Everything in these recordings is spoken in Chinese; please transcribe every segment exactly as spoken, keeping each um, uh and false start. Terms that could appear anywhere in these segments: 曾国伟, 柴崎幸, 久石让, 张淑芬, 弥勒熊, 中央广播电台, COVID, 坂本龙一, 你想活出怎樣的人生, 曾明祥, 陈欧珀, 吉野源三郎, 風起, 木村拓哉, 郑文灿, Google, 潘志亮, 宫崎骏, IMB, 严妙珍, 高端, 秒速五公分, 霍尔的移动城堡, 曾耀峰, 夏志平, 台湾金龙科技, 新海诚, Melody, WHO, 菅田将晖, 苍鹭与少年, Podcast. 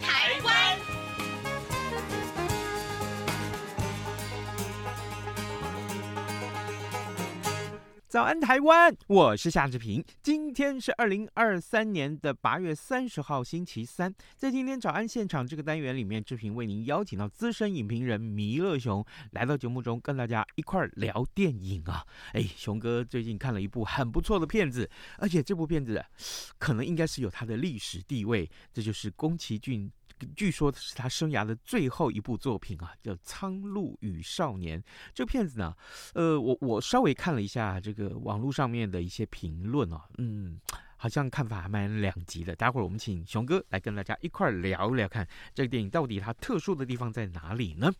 台湾》。早安台湾，我是夏志平。今天是二零二三年的八月三十号，星期三。在今天早安现场这个单元里面，志平为您邀请到资深影评人弥勒熊来到节目中，跟大家一块聊电影啊。哎，熊哥最近看了一部很不错的片子，而且这部片子可能应该是有它的历史地位，这就是宫崎骏。据说是他生涯的最后一部作品啊，叫《苍鹭与少年》。这个片子呢，呃，我我稍微看了一下这个网络上面的一些评论啊，嗯，好像看法还蛮两极的。待会儿我们请熊哥来跟大家一块聊聊看，这个电影到底它特殊的地方在哪里呢？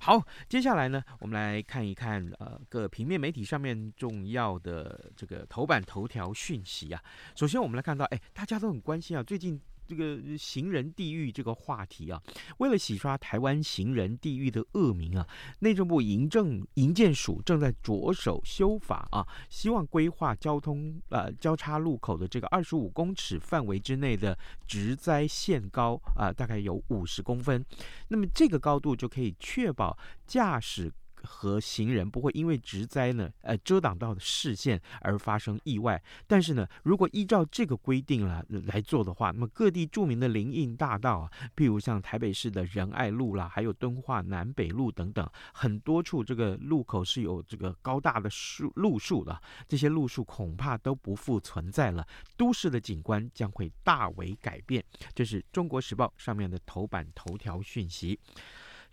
好，接下来呢，我们来看一看呃各平面媒体上面重要的这个头版头条讯息啊。首先我们来看到，哎，大家都很关心啊，最近。这个行人地狱这个话题啊，为了洗刷台湾行人地狱的恶名啊，内政部营政营建署正在着手修法啊，希望规划交通呃交叉路口的这个二十五公尺范围之内的植栽限高啊、呃，大概有五十公分，那么这个高度就可以确保驾驶和行人不会因为植栽呢，呃，遮挡到的视线而发生意外。但是呢，如果依照这个规定啦、呃、来做的话，那么各地著名的林荫大道啊，譬如像台北市的仁爱路啦，还有敦化南北路等等，很多处这个路口是有这个高大的树路树的，这些路树恐怕都不复存在了，都市的景观将会大为改变。这是《中国时报》上面的头版头条讯息。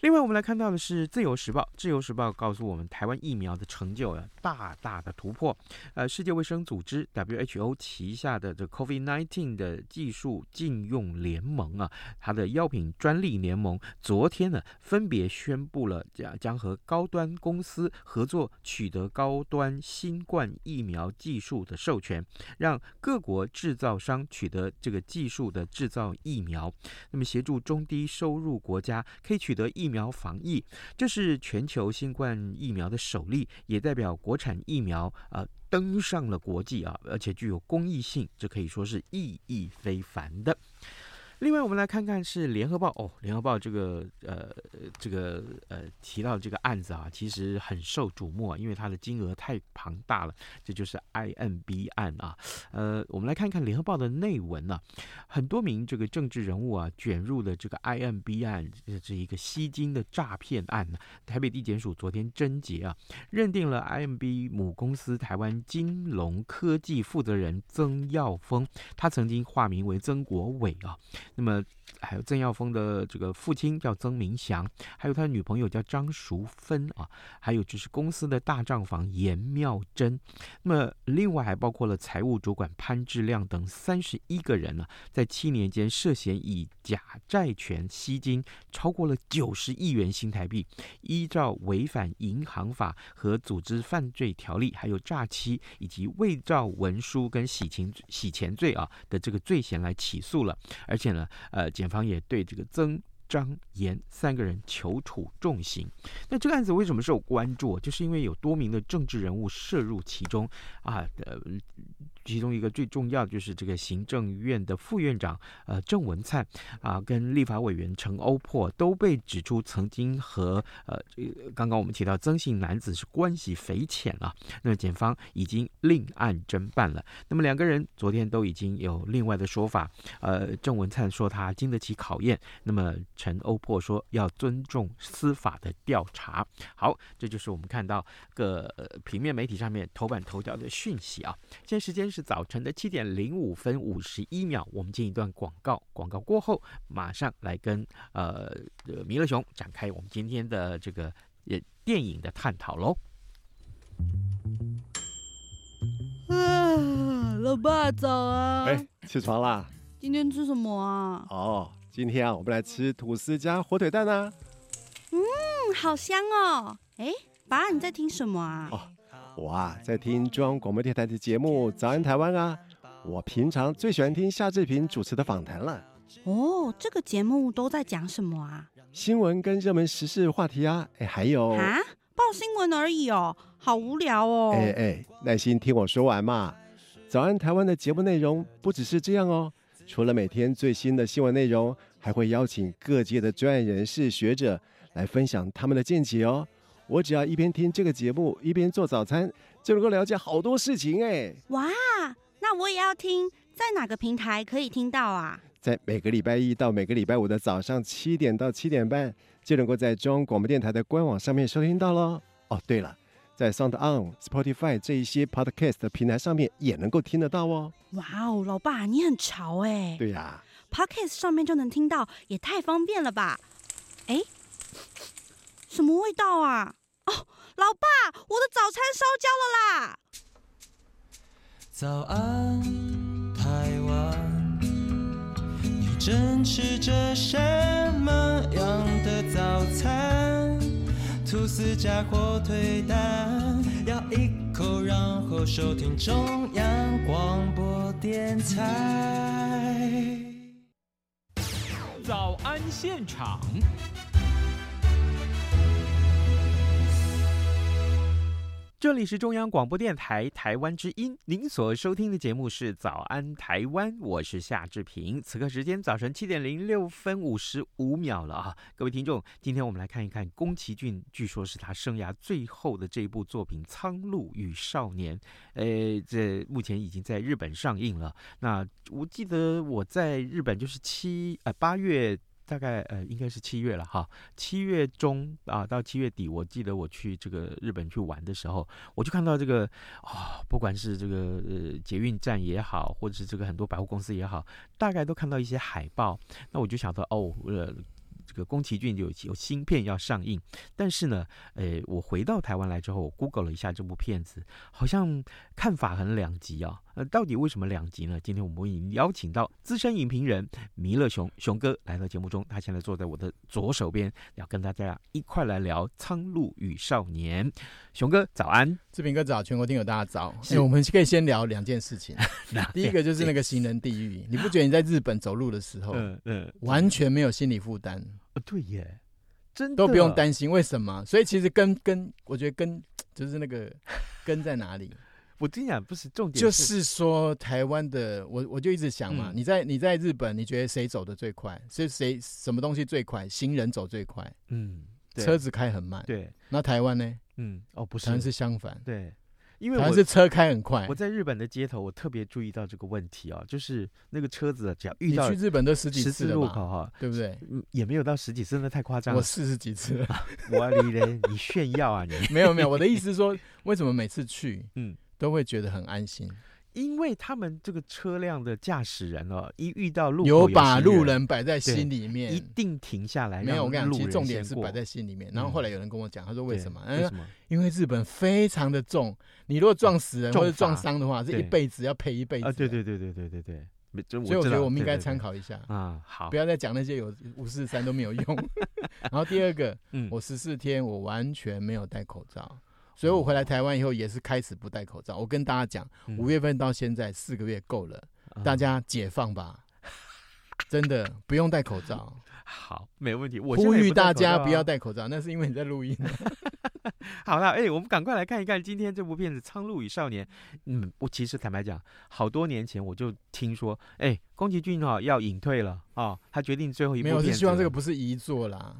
另外我们来看到的是自由时报自由时报告诉我们，台湾疫苗的成就大大的突破。呃，世界卫生组织 W H O 旗下的 COVID 十九 的技术禁用联盟啊，它的药品专利联盟昨天呢分别宣布了将和高端公司合作，取得高端新冠疫苗技术的授权，让各国制造商取得这个技术的制造疫苗，那么协助中低收入国家可以取得疫苗疫苗防疫。这是全球新冠疫苗的首例，也代表国产疫苗啊、呃、登上了国际啊，而且具有公益性，这可以说是意义非凡的。另外我们来看看是联合报哦，联合报这个呃这个呃提到这个案子啊，其实很受瞩目啊，因为它的金额太庞大了，这就是 I M B 案啊。呃我们来看看联合报的内文啊，很多名这个政治人物啊卷入的这个 I M B 案，这是一个吸金的诈骗案、啊、台北地检署昨天侦结啊，认定了 I M B 母公司台湾金龙科技负责人曾耀峰，他曾经化名为曾国伟啊，那么还有曾耀峰的这个父亲叫曾明祥，还有他的女朋友叫张淑芬啊，还有就是公司的大账房严妙珍，那么另外还包括了财务主管潘志亮等三十一个人呢、啊，在七年间涉嫌以假债权吸金超过了九十亿元新台币，依照违反银行法和组织犯罪条例，还有诈欺以及伪造文书跟洗钱洗钱罪啊的这个罪嫌来起诉了，而且呢。呃，检方也对这个曾、张、严三个人求处重刑。那这个案子为什么受关注？就是因为有多名的政治人物涉入其中啊。呃，其中一个最重要的就是这个行政院的副院长呃郑文灿啊，跟立法委员陈欧珀都被指出曾经和呃刚刚我们提到曾姓男子是关系匪浅啊。那么检方已经另案侦办了。那么两个人昨天都已经有另外的说法。呃，郑文灿说他经得起考验，那么陈欧珀说要尊重司法的调查。好，这就是我们看到各、呃、平面媒体上面头版头条的讯息啊。现在时间是。是早晨的七点零五分五十一秒，我们进一段广告。广告过后，马上来跟呃弥勒熊展开我们今天的这个电影的探讨喽。啊，老爸早啊！哎，起床啦！今天吃什么啊？哦。今天啊，我们来吃吐司加火腿蛋啊。嗯，好香哦。哎，爸，你在听什么啊？哦，我啊在听中央广播电台的节目《早安台湾》啊。我平常最喜欢听夏志平主持的访谈了。哦，这个节目都在讲什么啊？新闻跟热门时事话题啊。哎，还有啊，报新闻而已哦，好无聊哦。哎哎，耐心听我说完嘛。早安台湾的节目内容不只是这样哦，除了每天最新的新闻内容，还会邀请各界的专业人士、学者来分享他们的见解哦。我只要一边听这个节目，一边做早餐，就能够了解好多事情哎。哇，那我也要听，在哪个平台可以听到啊？在每个礼拜一到每个礼拜五的早上七点到七点半，就能够在中央广播电台的官网上面收听到咯。哦，对了。在 Sound On、Spotify 这一些 Podcast 的平台上面也能够听得到哦。哇哦，老爸你很潮哎！对呀、啊、，Podcast 上面就能听到，也太方便了吧！哎，什么味道啊？哦，老爸，我的早餐烧焦了啦！早安，台湾，你正吃着什么样的早餐？吐司加火腿蛋，咬一口，然后收听中央广播电台。早安现场。这里是中央广播电台台湾之音，您所收听的节目是早安台湾，我是夏志平。此刻时间早晨七点零六分五十五秒了啊，各位听众，今天我们来看一看宫崎骏，据说是他生涯最后的这部作品《苍鹭与少年》，呃，这目前已经在日本上映了。那我记得我在日本就是七呃八月。大概呃应该是七月了哈，七月中啊到七月底，我记得我去这个日本去玩的时候，我就看到这个啊、哦，不管是这个呃捷运站也好，或者是这个很多百货公司也好，大概都看到一些海报。那我就想到哦，呃这个宫崎骏有有新片要上映，但是呢，呃我回到台湾来之后，我 Google 了一下这部片子，好像看法很两极啊。呃，到底为什么两集呢？今天我们已经邀请到资深影评人弥勒熊熊哥来到节目中，他现在坐在我的左手边，要跟大家一块来聊《苍鹭与少年》。熊哥早安，志平哥早，全国听友大家早。欸、我们可以先聊两件事情。第一个就是那个行人地狱，你不觉得你在日本走路的时候，嗯嗯、完全没有心理负担？呃，对耶，真的都不用担心。为什么？所以其实跟跟我觉得跟就是那个跟在哪里？我跟你讲，不是重点是，就是说台湾的，我我就一直想嘛，嗯、你在你在日本，你觉得谁走的最快？是谁什么东西最快？行人走最快，嗯，车子开很慢，对。那台湾呢？嗯，哦，不是，台湾是相反，对，因为台湾是车开很快。我在日本的街头，我特别注意到这个问题啊、哦，就是那个车子只要遇到，你去日本都十几次了吧，哦、对不对？也没有到十几次，那太夸张了，我四十几次了。我你嘞，你炫耀啊你？没有没有，我的意思是说，为什么每次去，嗯。都会觉得很安心，因为他们这个车辆的驾驶人哦，一遇到路口 有, 有把路人摆在心里面，一定停下来。没有，我跟你讲，其实重点是摆在心里面。嗯、然后后来有人跟我讲，他说为什么？为什么？因为日本非常的重，你如果撞死人或者撞伤的话，是一辈子要赔一辈子。啊，对对对对对对对。所以我觉得我们应该参考一下，对对对啊，好，不要再讲那些有五四三都没有用。然后第二个，嗯、我十四天我完全没有戴口罩。所以我回来台湾以后也是开始不戴口罩。我跟大家讲，五月份到现在四个月够了，嗯、大家解放吧，真的不用戴口罩。好，没问题。我呼吁大家不要戴口罩，啊、那是因为你在录音。好了，哎、欸，我们赶快来看一看今天这部片子《苍鹭与少年》。嗯，我其实坦白讲，好多年前我就听说，哎、欸，宫崎骏哦要隐退了哦，他决定最后一部片子。没有，我是希望这个不是遗作啦。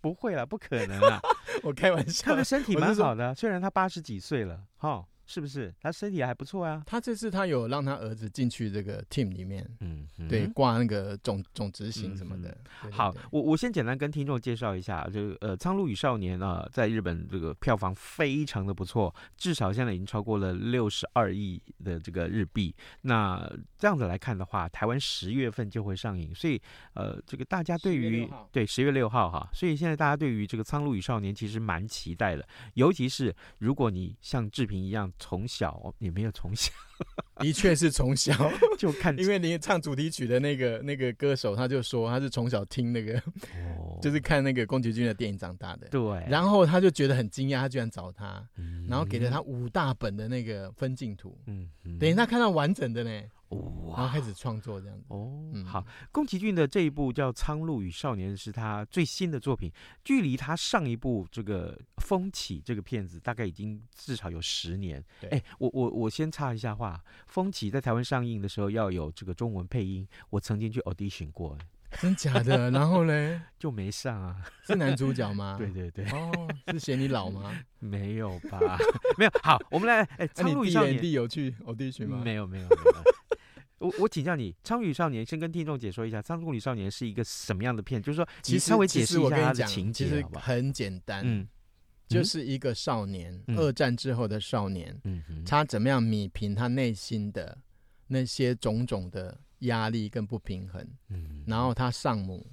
不会啦，不可能啦。我开玩笑，他的身体蛮好的，虽然他八十几岁了，哈，是不是？他身体还不错啊。他这次他有让他儿子进去这个 team 里面，嗯，嗯对，挂那个总总执行什么的。嗯、对对对好，我我先简单跟听众介绍一下，就呃《苍鹭与少年》啊、呃，在日本这个票房非常的不错，至少现在已经超过了六十二亿的这个日币。那这样子来看的话，台湾十月份就会上映，所以呃，这个大家对于对十月六号哈，所以现在大家对于这个《苍鹭与少年》其实蛮期待的，尤其是如果你像志平一样。从小也没有从小的确是从小就看，因为你唱主题曲的那个那个歌手，他就说他是从小听那个，哦、就是看那个宫崎骏的电影长大的。对，然后他就觉得很惊讶，他居然找他，嗯、然后给了他五大本的那个分镜图，嗯，嗯等于他看到完整的呢。然后开始创作这样子哦、嗯。好，宫崎骏的这一部叫《苍鹭与少年》是他最新的作品，距离他上一部这个《风起》这个片子大概已经至少有十年。哎，我我我先插一下话，《风起》在台湾上映的时候要有这个中文配音，我曾经去 audition 过，真假的？然后呢，就没上啊。是男主角吗？对对对。哦，是嫌你老吗？没有吧，没有。好，我们来，哎，《苍鹭与少年》啊、你弟有去 audition 吗？没有没有没有。我, 我请教你，《苍鹭与少年》先跟听众解说一下，《苍鹭与少年》是一个什么样的片？就是说，你稍微解释一下它的情节，其实很简单，嗯，就是一个少年，嗯、二战之后的少年，嗯，他怎么样弭平他内心的那些种种的压力跟不平衡，嗯，然后他丧母，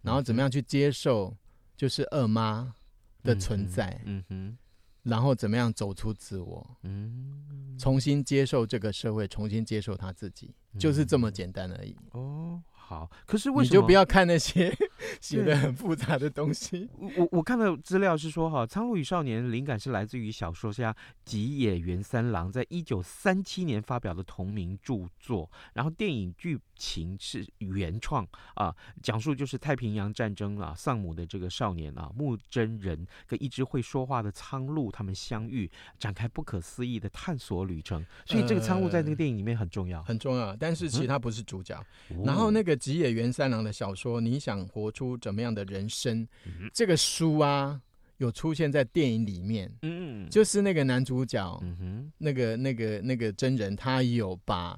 然后怎么样去接受就是二妈的存在，嗯 哼, 嗯哼然后怎么样走出自我，嗯，重新接受这个社会，重新接受他自己，嗯、就是这么简单而已。哦，好，可是为什么你就不要看那些写的很复杂的东西？我我看的资料是说，哈，《苍鹭与少年》灵感是来自于小说家吉野源三郎在一九三七年发表的同名著作，然后电影剧情是原创啊，讲述就是太平洋战争啊，丧母的这个少年啊，木真人跟一只会说话的苍鹭他们相遇，展开不可思议的探索旅程。所以这个苍鹭在那个电影里面很重要，呃、很重要。但是其实他不是主角。嗯、然后那个吉野源三郎的小说《你想活出怎么样的人生》，嗯、这个书啊，有出现在电影里面，嗯，就是那个男主角，嗯哼，那个那个那个真人，他有把。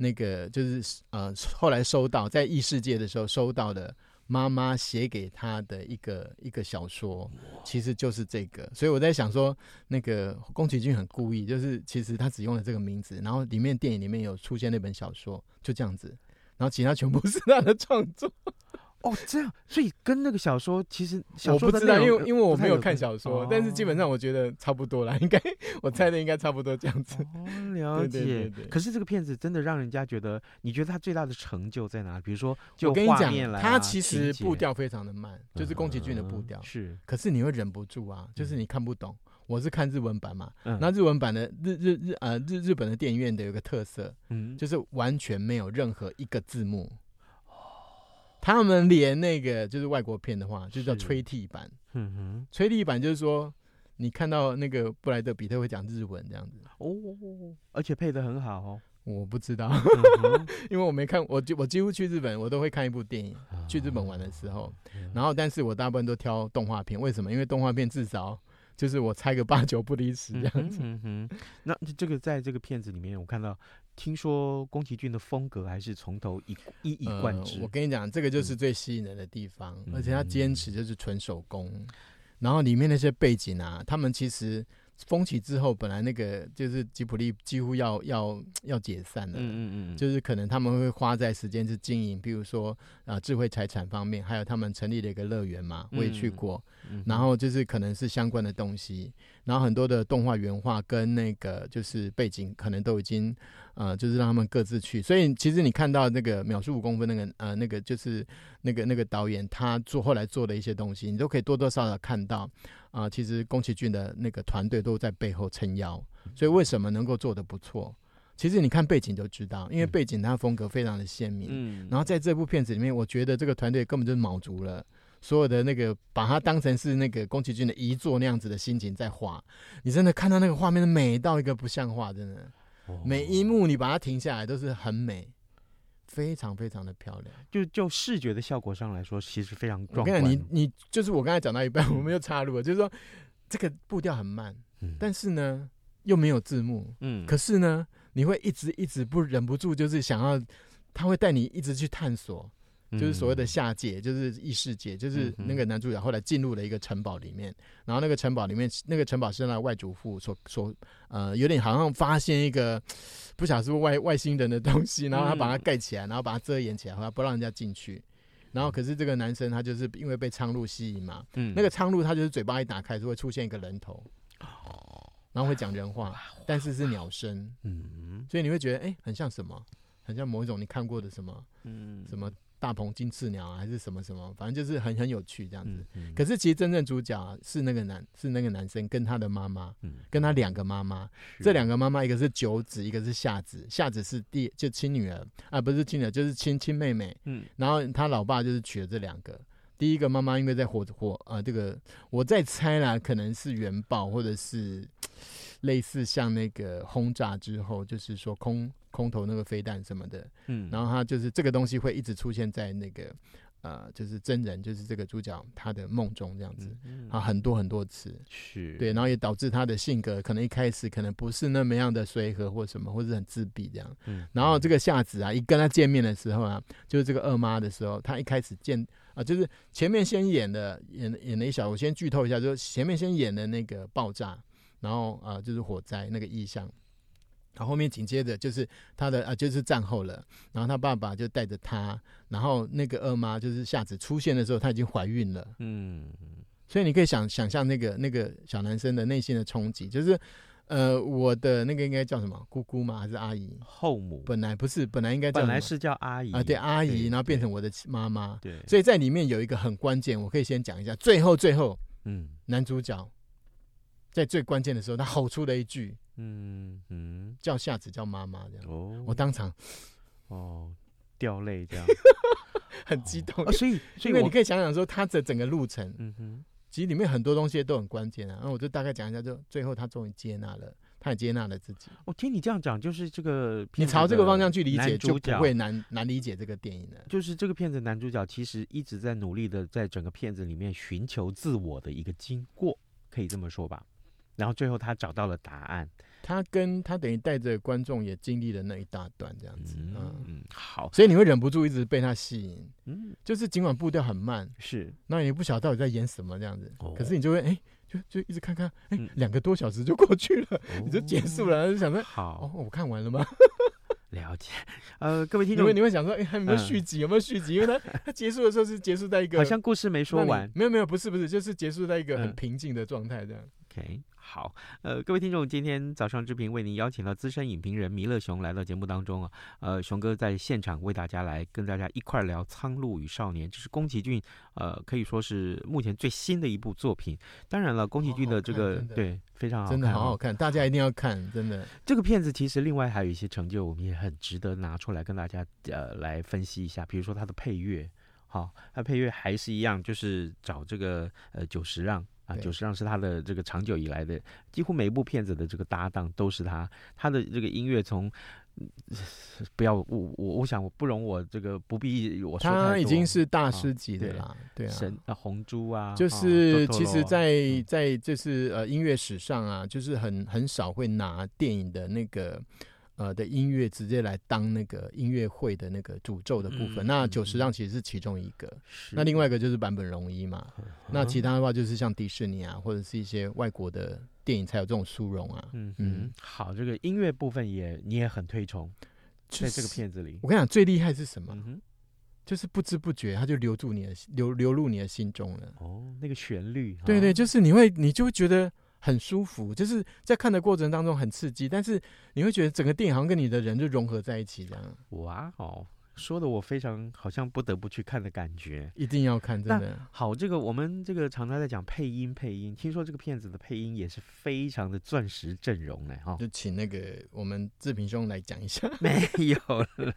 那个就是呃，后来收到在异世界的时候收到的妈妈写给他的一个一个小说，其实就是这个。所以我在想说，那个宫崎骏很故意，就是其实他只用了这个名字，然后里面电影里面有出现那本小说，就这样子，然后其他全部是他的创作。哦，这样，所以跟那个小说其实小说的我不知道，因为因为我没有看小说，哦、但是基本上我觉得差不多啦，应该我猜的应该差不多这样子。哦，了解。对对对对。可是这个片子真的让人家觉得，你觉得它最大的成就在哪？比如说，就画面来、啊，我跟你讲，它其实步调非常的慢，就是宫崎骏的步调、嗯。是。可是你会忍不住啊，就是你看不懂。嗯，我是看日文版嘛，嗯、那日文版的日日日呃日日本的电影院的有个特色，嗯，就是完全没有任何一个字幕。他们连那个就是外国片的话就叫吹替版，嗯哼，吹替版就是说你看到那个布莱德彼特会讲日文这样子哦，而且配得很好哦。我不知道，嗯、因为我没看，我我几乎去日本我都会看一部电影，哦、去日本玩的时候，嗯、然后但是我大部分都挑动画片，为什么？因为动画片至少就是我猜个八九不离十这样子。嗯哼嗯哼。那这个在这个片子里面我看到，听说宫崎骏的风格还是从头一一以贯之。呃、我跟你讲，这个就是最吸引人的地方，嗯、而且他坚持就是纯手工，嗯、然后里面那些背景啊，他们其实风起之后本来那个就是吉卜力几乎要要要解散了，嗯嗯嗯，就是可能他们会花在时间去经营，比如说啊、呃、智慧财产方面，还有他们成立了一个乐园嘛，我也去过，嗯嗯，然后就是可能是相关的东西，然后很多的动画原画跟那个就是背景可能都已经呃，就是让他们各自去，所以其实你看到那个秒速五公分那个呃，那个就是那个那个导演他做后来做的一些东西，你都可以多多少少看到啊、呃。其实宫崎骏的那个团队都在背后撑腰，所以为什么能够做得不错？其实你看背景就知道，因为背景它风格非常的鲜明。嗯。然后在这部片子里面，我觉得这个团队根本就是卯足了所有的那个，把它当成是那个宫崎骏的遗作那样子的心情在画。你真的看到那个画面美到一个不像话，真的。每一幕你把它停下来都是很美，非常非常的漂亮。就就视觉的效果上来说，其实非常壮观。我跟你讲，你你就是我刚才讲到一半，我们又插入了，就是说这个步调很慢，嗯，但是呢又没有字幕，嗯，可是呢你会一直一直不忍不住，就是想要，他会带你一直去探索，就是所谓的下界，就是异世界，就是那个男主角后来进入了一个城堡里面，然后那个城堡里面，那个城堡是他的外祖父所所呃，有点好像发现一个不晓得是外外星人的东西，然后他把它盖起来，然后把它遮掩起来，他不让人家进去。然后可是这个男生他就是因为被苍鹭吸引嘛，嗯、那个苍鹭他就是嘴巴一打开就会出现一个人头，然后会讲人话，但是是鸟声，嗯，所以你会觉得哎、欸，很像什么，很像某一种你看过的什么，嗯，什么大鹏金翅鸟、啊、还是什么什么，反正就是很很有趣这样子、嗯嗯。可是其实真正主角、啊、是那个男是那个男生跟他的妈妈、嗯，跟他两个妈妈，这两个妈妈一个是九子，一个是夏子，夏子是第就亲女儿啊，不是亲女儿就是亲亲妹妹，嗯，然后他老爸就是娶了这两个。第一个妈妈因为在火火啊、呃，这个我在猜啦，可能是原爆或者是类似像那个轰炸之后，就是说空空投那个飞弹什么的，嗯，然后他就是这个东西会一直出现在那个呃，就是真人，就是这个主角他的梦中这样子，嗯嗯啊，很多很多次是对，然后也导致他的性格可能一开始可能不是那么样的随和或什么，或是很自闭这样，嗯嗯，然后这个夏子啊，一跟他见面的时候啊，就是这个二妈的时候，他一开始见。啊，就是前面先演的演演了一小，我先剧透一下，就是前面先演的那个爆炸，然后啊、呃、就是火灾那个意象，然后后面紧接着就是他的啊、呃、就是战后了，然后他爸爸就带着他，然后那个二妈就是夏子出现的时候，她已经怀孕了，嗯，所以你可以想想象那个那个小男生的内心的冲击，就是呃我的那个应该叫什么姑姑吗？还是阿姨？后母？本来不是，本来应该叫什么，本来是叫阿姨啊，对，阿姨，然后变成我的妈妈。对，所以在里面有一个很关键，我可以先讲一下。最后最后，嗯，男主角在最关键的时候，他吼出了一句，嗯嗯，叫夏子叫妈妈这样。哦，我当场哦掉泪这样，很激动。哦、所以所以因为你可以想想说他的整个路程，嗯哼。其实里面很多东西都很关键啊，然后我就大概讲一下，就最后他终于接纳了，他也接纳了自己。我、哦、听你这样讲，就是这个你朝这个方向去理解，就不会 难, 难理解这个电影了。就是这个片子男主角其实一直在努力的在整个片子里面寻求自我的一个经过，可以这么说吧。然后最后他找到了答案，他跟他等于带着观众也经历了那一大段这样子，嗯嗯，好，所以你会忍不住一直被他吸引，嗯，就是尽管步调很慢，是，那你不晓得到底在演什么这样子，哦、可是你就会哎、欸，就就一直看看，哎、欸，两、嗯、个多小时就过去了，哦、你就结束了，就想说，好，哦、我看完了吗？了解，呃，各位听众，你会你会想说，哎、欸，还有没有续集、嗯？有没有续集？因为他他结束的时候是结束在一个好像故事没说完，没有没有，不是不是，就是结束在一个很平静的状态这样。嗯Okay, 好，呃，各位听众，今天早上之评为您邀请了资深影评人弥勒熊来到节目当中啊，呃，熊哥在现场为大家来跟大家一块聊《苍鹭与少年》，这是宫崎骏，呃，可以说是目前最新的一部作品。当然了，宫崎骏的这个好好对非常好看，真的好好看，大家一定要看，真的。这个片子其实另外还有一些成就，我们也很值得拿出来跟大家呃来分析一下，比如说它的配乐，好、哦，它配乐还是一样，就是找这个呃久石让。啊，久石让是他的这个长久以来的，几乎每一部片子的这个搭档都是他，他的这个音乐从，不要我我我想我不容我这个不必我说太多，他已经是大师级的啦，哦、对, 对啊，神啊红猪啊，就是、哦、其实在，在在就是呃音乐史上啊，就是很很少会拿电影的那个。呃的音乐直接来当那个音乐会的那个主轴的部分，嗯、那久石让其实是其中一个，那另外一个就是坂本龙一嘛、嗯，那其他的话就是像迪士尼啊，或者是一些外国的电影才有这种殊荣啊。嗯嗯，好，这个音乐部分也你也很推崇，在这个片子里，我跟你讲最厉害是什么？嗯就是不知不觉，它就流入你的流流入你的心中了。哦，那个旋律，对 对, 對、哦，就是你会你就会觉得。很舒服，就是在看的过程当中很刺激，但是你会觉得整个电影好像跟你的人就融合在一起这样。哇哦，说的我非常好像不得不去看的感觉，一定要看，真的。好，这个我们这个常常在讲配音，配音，听说这个片子的配音也是非常的钻石阵容嘞，哈、哦。就请那个我们志平兄来讲一下。没有了，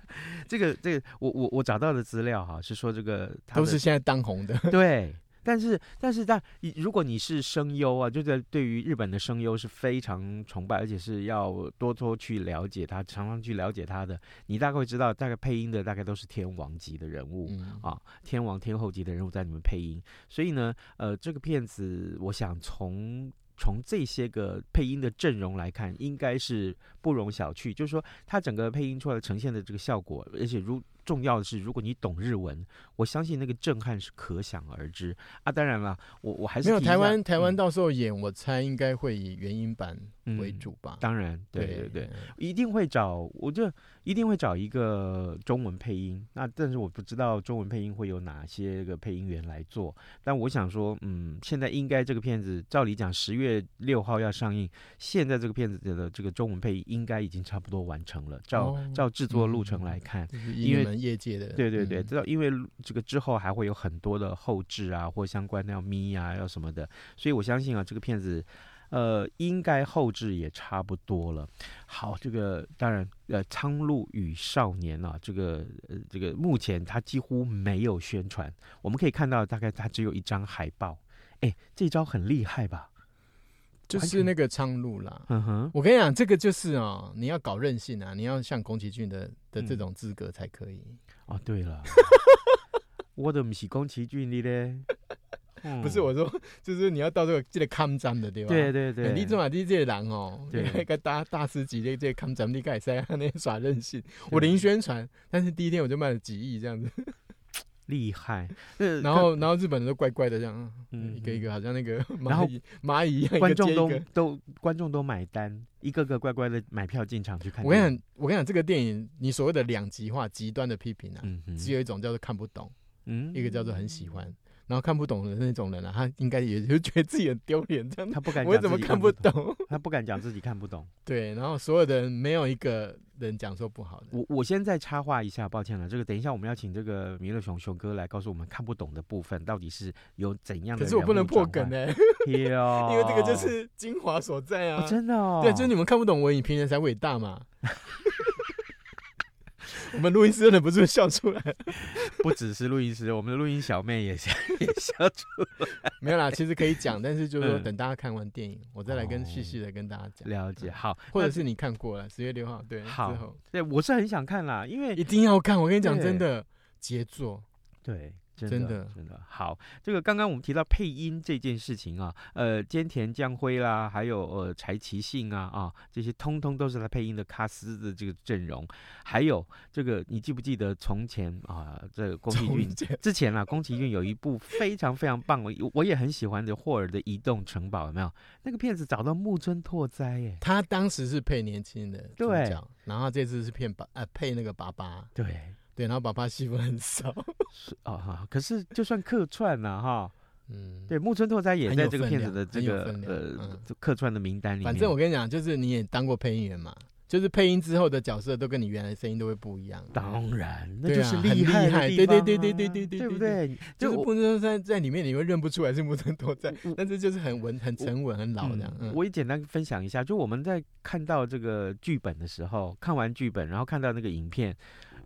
这个这个我我我找到的资料哈、啊、是说这个都是现在当红的，对。但是，但是，但如果你是声优啊，就在对于日本的声优是非常崇拜，而且是要多多去了解他，常常去了解他的，你大概会知道，大概配音的大概都是天王级的人物、嗯、啊，天王天后级的人物在里面配音。所以呢，呃，这个片子，我想从从这些个配音的阵容来看，应该是不容小觑。就是说，它整个配音出来呈现的这个效果，而且如重要的是，如果你懂日文，我相信那个震撼是可想而知啊。当然了，我我还是没有台湾，台湾到时候演，嗯、我猜应该会以原音版为主吧。嗯、当然，对对 对, 对，一定会找，我就一定会找一个中文配音。那但是我不知道中文配音会有哪些个配音员来做。但我想说，嗯，现在应该这个片子，照理讲十月六号要上映，现在这个片子的这个中文配音应该已经差不多完成了。照、哦、照制作路程来看，嗯、因为业界的对对对、嗯、因为这个之后还会有很多的后制啊，或相关的要咪啊要什么的，所以我相信啊这个片子呃应该后制也差不多了。好，这个当然呃苍鹭与少年啊，这个、呃、这个目前它几乎没有宣传，我们可以看到大概它只有一张海报。哎，这招很厉害吧，就是那个苍鹭啦、嗯、我跟你讲这个就是哦，你要搞任性啊，你要像宫崎骏 的, 的这种资格才可以、嗯、哦对了我都不是宫崎骏的咧嗯、不是我说，就是你要到这个这个抗战的对吧？对对对，欸、你这嘛你这个人哦、喔，那个大大师级的这个抗战，你该在那耍任性。我零宣传，但是第一天我就卖了几亿这样子，厉害。然后然后日本人都怪怪的这样，嗯、一个一个好像那个蚂蚁蚂蚁一样，观众都都观众都买单，一个个乖乖的买票进场去看。我跟你讲，我跟你讲，这个电影你所谓的两极化、极端的批评啊、嗯，只有一种叫做看不懂，嗯、一个叫做很喜欢。然后看不懂的那种人啊，他应该也就觉得自己很丢脸这样。他不敢讲自己看不懂，我怎么看不懂？他不敢讲自己看不懂。对，然后所有的人没有一个人讲说不好的。我我先再插话一下，抱歉了，这个等一下我们要请这个弥勒熊熊哥来告诉我们看不懂的部分到底是有怎样的人物转换。可是我不能破梗哎、欸，因为这个就是精华所在啊！哦、真的哦，对，就是你们看不懂我影评人才伟大嘛。我们录音师忍不住笑出来不只是录音师，我们的录音小妹也 笑, 也笑出来没有啦，其实可以讲，但是就是说等大家看完电影、嗯、我再来跟细细的跟大家讲、哦、了解。好，或者是你看过了十月六号对好之后对，我是很想看啦，因为一定要看，我跟你讲真的杰作，对真的真的好。这个刚刚我们提到配音这件事情啊，呃，菅田将晖啦，还有呃柴崎幸啊啊，这些通通都是他配音的卡司的这个阵容。还有这个你记不记得从前啊、呃，这个宫崎骏之前啦、啊，宫崎骏有一部非常非常棒，我我也很喜欢的霍尔的移动城堡，有没有？那个片子找到木村拓哉耶，他当时是配年轻的主角，然后这次是配爸、呃、配那个爸爸，对。对，然后爸爸戏份很少、哦、可是就算客串啊哈、嗯、对，木村拓哉也在这个片子的这个呃、嗯、客串的名单里面。反正我跟你讲，就是你也当过配音员嘛，就是配音之后的角色都跟你原来声音都会不一样。当然，那就是厉害的地方、啊、对对对对对对对对对，对不对？就是木村拓哉在里面你会认不出来是木村拓哉，但是就是很文很沉稳很老这样、嗯嗯。我也简单分享一下，就我们在看到这个剧本的时候，看完剧本然后看到那个影片。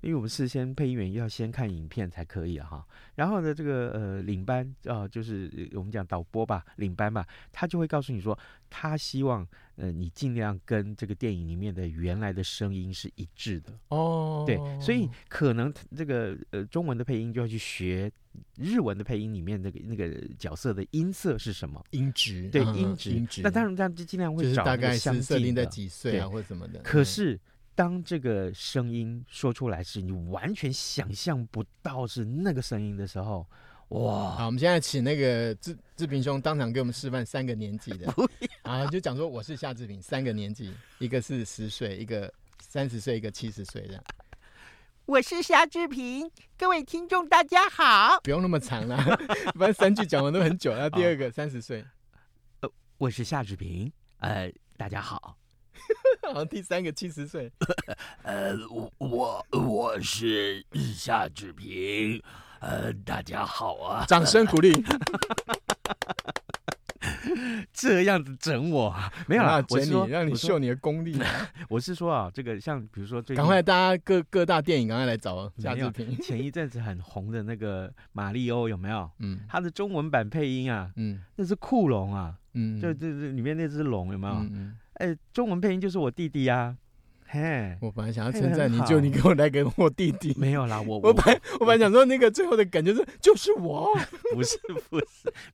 因为我们事先配音员要先看影片才可以啊哈，然后呢，这个呃领班啊、呃，就是我们讲导播吧，领班吧，他就会告诉你说，他希望呃你尽量跟这个电影里面的原来的声音是一致的哦， oh. 对，所以可能这个呃中文的配音就要去学日文的配音里面那个那个角色的音色是什么音质，对、嗯、音质，音质，那当然这样就尽量会找那个相近的，就是大概是设定在几岁啊或什么的，可是。当这个声音说出来是你完全想象不到是那个声音的时候，哇！好，我们现在请那个志志平兄当场给我们示范三个年纪的啊，就讲说我是夏志平，三个年纪，一个是十岁，一个三十岁，一个七十岁这样。我是夏志平，各位听众大家好。不用那么长了，不然三句讲完都很久了。第二个三十岁，呃，我是夏志平，呃，大家好。好像第三个七十岁，呃，我我是夏志平，呃，大家好啊，掌声鼓励。这样子整我没有啦，整你让你秀你的功力、啊。我是说啊，这个像比如说最近，赶快大家各各大电影赶快来找夏志平。前一阵子很红的那个《马里欧》有没有？嗯，他的中文版配音啊，嗯，那是酷龙啊，嗯，就这里面那只龙有没有？嗯嗯哎，中文配音就是我弟弟啊，嘿，我本来想要称赞你，就你给我来给我弟弟。没有啦，我我本来我本来想说那个最后的感觉是就是我，不是不是，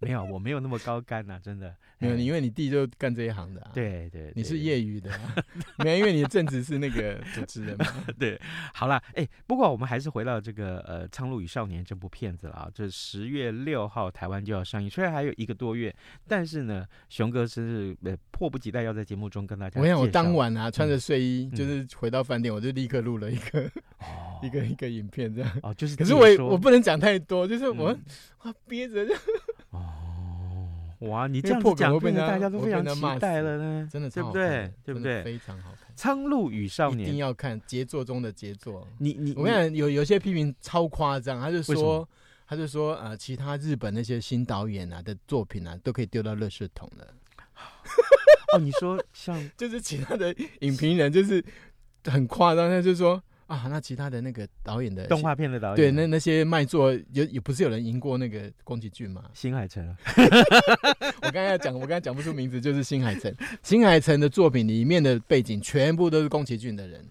没有，我没有那么高干呐、啊，真的。没有，因为你弟就干这一行的、啊。对 对, 对，你是业余的、啊，没有，因为你的正职是那个主持人嘛。对，好啦，哎，不过我们还是回到这个呃《苍鹭与少年》这部片子了啊，这十月六号台湾就要上映，虽然还有一个多月，但是呢，熊哥是、呃、迫不及待要在节目中跟大家介绍。我想我当晚啊，穿着睡衣。嗯就是回到饭店，我就立刻录了一个、哦、一个一个影片这样。哦，就是。可是我我不能讲太多，就是我、嗯、哇憋着就。哦，哇，你这样子讲，变成大家都非常期待了呢，真的超好看，对不对？对不对？非常好看，《苍鹭与少年》一定要看，杰作中的杰作。你你我看有有些批评超夸张，他就说他就说啊、呃，其他日本那些新导演啊的作品啊，都可以丢到垃圾桶了。哦，你说像就是其他的影评人就是很夸张，他就说啊，那其他的那个导演的动画片的导演，对，那那些卖座有也不是有人赢过那个宫崎骏吗？新海诚，我刚才讲，我刚才讲不出名字，就是新海诚。新海诚的作品里面的背景全部都是宫崎骏的人，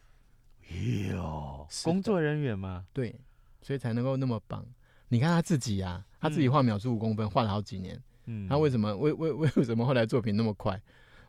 哟，工作人员嘛，对，所以才能够那么棒。你看他自己啊，他自己画秒速五公分，画、嗯、了好几年。嗯、他为什么为为为什么后来作品那么快？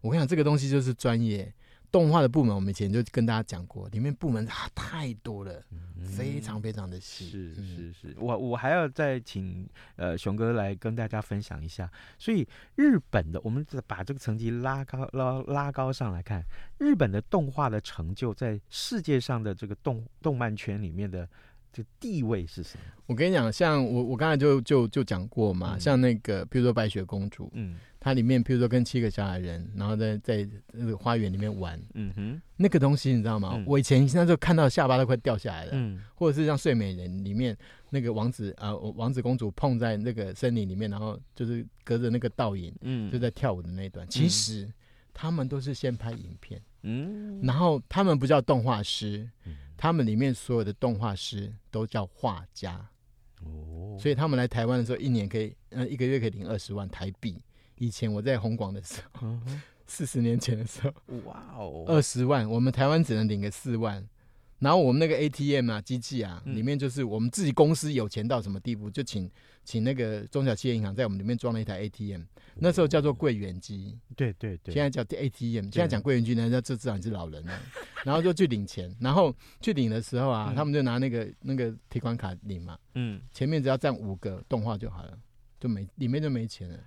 我跟你讲，这个东西就是专业动画的部门，我们以前就跟大家讲过，里面部门、啊、太多了、嗯，非常非常的细。是是是，我我还要再请呃熊哥来跟大家分享一下。所以日本的，我们把这个成绩拉高拉拉高上来看，日本的动画的成就在世界上的这个动动漫圈里面的。这地位是什么？我跟你讲，像我我刚才就就就讲过嘛、嗯，像那个比如说白雪公主，嗯，它里面比如说跟七个小矮人，然后在在那个花园里面玩，嗯哼，那个东西你知道吗？嗯、我以前那时候看到下巴都快掉下来了，嗯，或者是像睡美人里面那个王子啊、呃，王子公主碰在那个森林里面，然后就是隔着那个倒影，嗯，就在跳舞的那一段，其实、嗯、他们都是先拍影片，嗯，然后他们不叫动画师。嗯他们里面所有的动画师都叫画家、哦、所以他们来台湾的时候一年可以、呃、一个月可以领二十万台币。以前我在红广的时候四十、嗯、年前的时候哇哦，二十万我们台湾只能领个四万，然后我们那个 A T M 啊机器啊、嗯、里面就是我们自己公司有钱到什么地步，就请请那个中小企业银行在我们里面装了一台 A T M、哦、那时候叫做柜员机，对对对，现在叫 A T M， 现在讲柜员机呢那就知道你是老人了然后就去领钱，然后去领的时候啊、嗯、他们就拿那个那个提款卡领嘛，嗯，前面只要站五个动画就好了，就没里面就没钱了。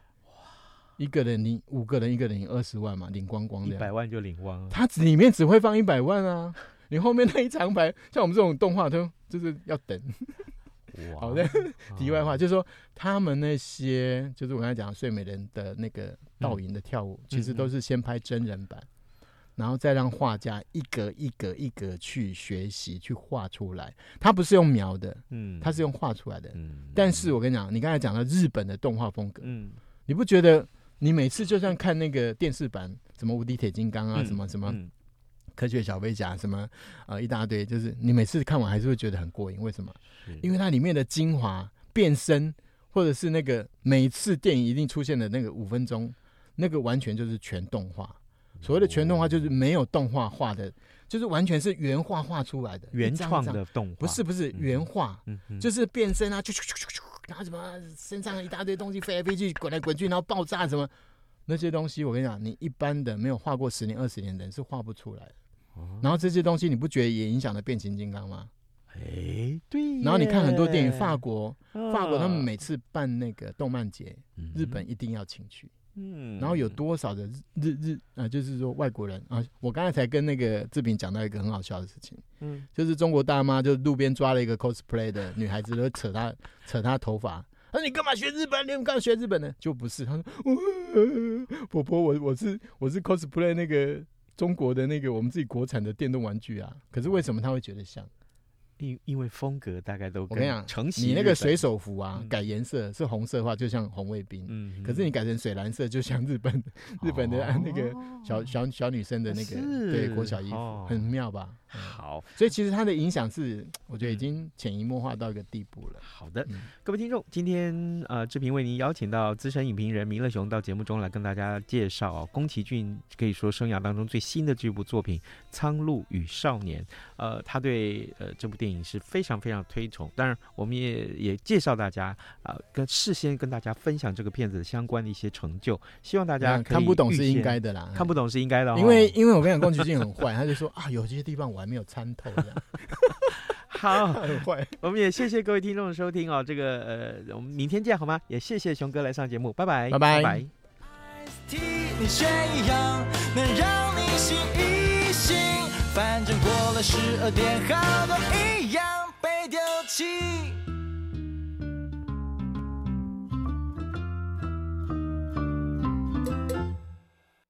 一个人领五个人，一个人领二十万嘛，领光光的一百万就领光了，他里面只会放一百万啊你后面那一长排，像我们这种动画都就是要等。好的，题外话、啊、就是说他们那些就是我刚才讲睡美人的那个倒影的跳舞、嗯、其实都是先拍真人版、嗯、然后再让画家一格一格一格去学习去画出来，他不是用描的，嗯，他是用画出来的、嗯、但是我跟你讲，你刚才讲到日本的动画风格，嗯，你不觉得你每次就算看那个电视版什么无敌铁金刚啊、嗯、什么什么、嗯科学小飞侠什么，呃，一大堆，就是你每次看完还是会觉得很过瘾。为什么？因为它里面的精华、变身，或者是那个每次电影一定出现的那个五分钟，那个完全就是全动画。所谓的全动画就是没有动画画的，就是完全是原画画出来的，原创的动画。不是不是原画、嗯，就是变身啊，啾啾啾啾，然后什么身上一大堆东西飞来飞去、滚来滚去，然后爆炸什么那些东西。我跟你讲，你一般的没有画过十年、二十年的人是画不出来的。然后这些东西你不觉得也影响了变形金刚吗？哎，对。然后你看很多电影，法国，法国他们每次办那个动漫节，嗯、日本一定要请去。嗯。然后有多少的日日啊、呃，就是说外国人啊，我刚才才跟那个志平讲到一个很好笑的事情，嗯，就是中国大妈就路边抓了一个 cosplay 的女孩子，就扯她扯她头发。他说：“你干嘛学日本？你干嘛学日本呢？”就不是，他说：“呃、婆婆，我我是我是 cosplay 那个。”中国的那个我们自己国产的电动玩具啊，可是为什么他会觉得像？因因为风格大概都跟承袭日本。我跟你讲，你那个水手服啊，嗯、改颜色是红色的话，就像红卫兵、嗯；可是你改成水蓝色，就像日本、嗯、日本的、啊、那个小、哦、小小女生的那个对国小衣服、哦，很妙吧？嗯、好，所以其实它的影响是，我觉得已经潜移默化到一个地步了。好的，嗯、各位听众，今天呃，志平为您邀请到资深影评人弥勒熊到节目中来跟大家介绍、哦、宫崎骏可以说生涯当中最新的这部作品《苍鹭与少年》。呃，他对呃这部电影。电影是非常非常推崇，当然我们 也, 也介绍大家、呃、跟事先跟大家分享这个片子相关的一些成就，希望大家可以、嗯、看不懂是应该的啦，看不懂是应该的、哦、因为因为我跟你讲宫崎骏很坏他就说啊，有些地方我还没有参透的好，很坏。我们也谢谢各位听众的收听哦，这个呃，我们明天见好吗？也谢谢熊哥来上节目，拜拜，拜拜，拜拜。替你炫耀，能让你醒一醒，反正过了十二点，好多一样被丢弃。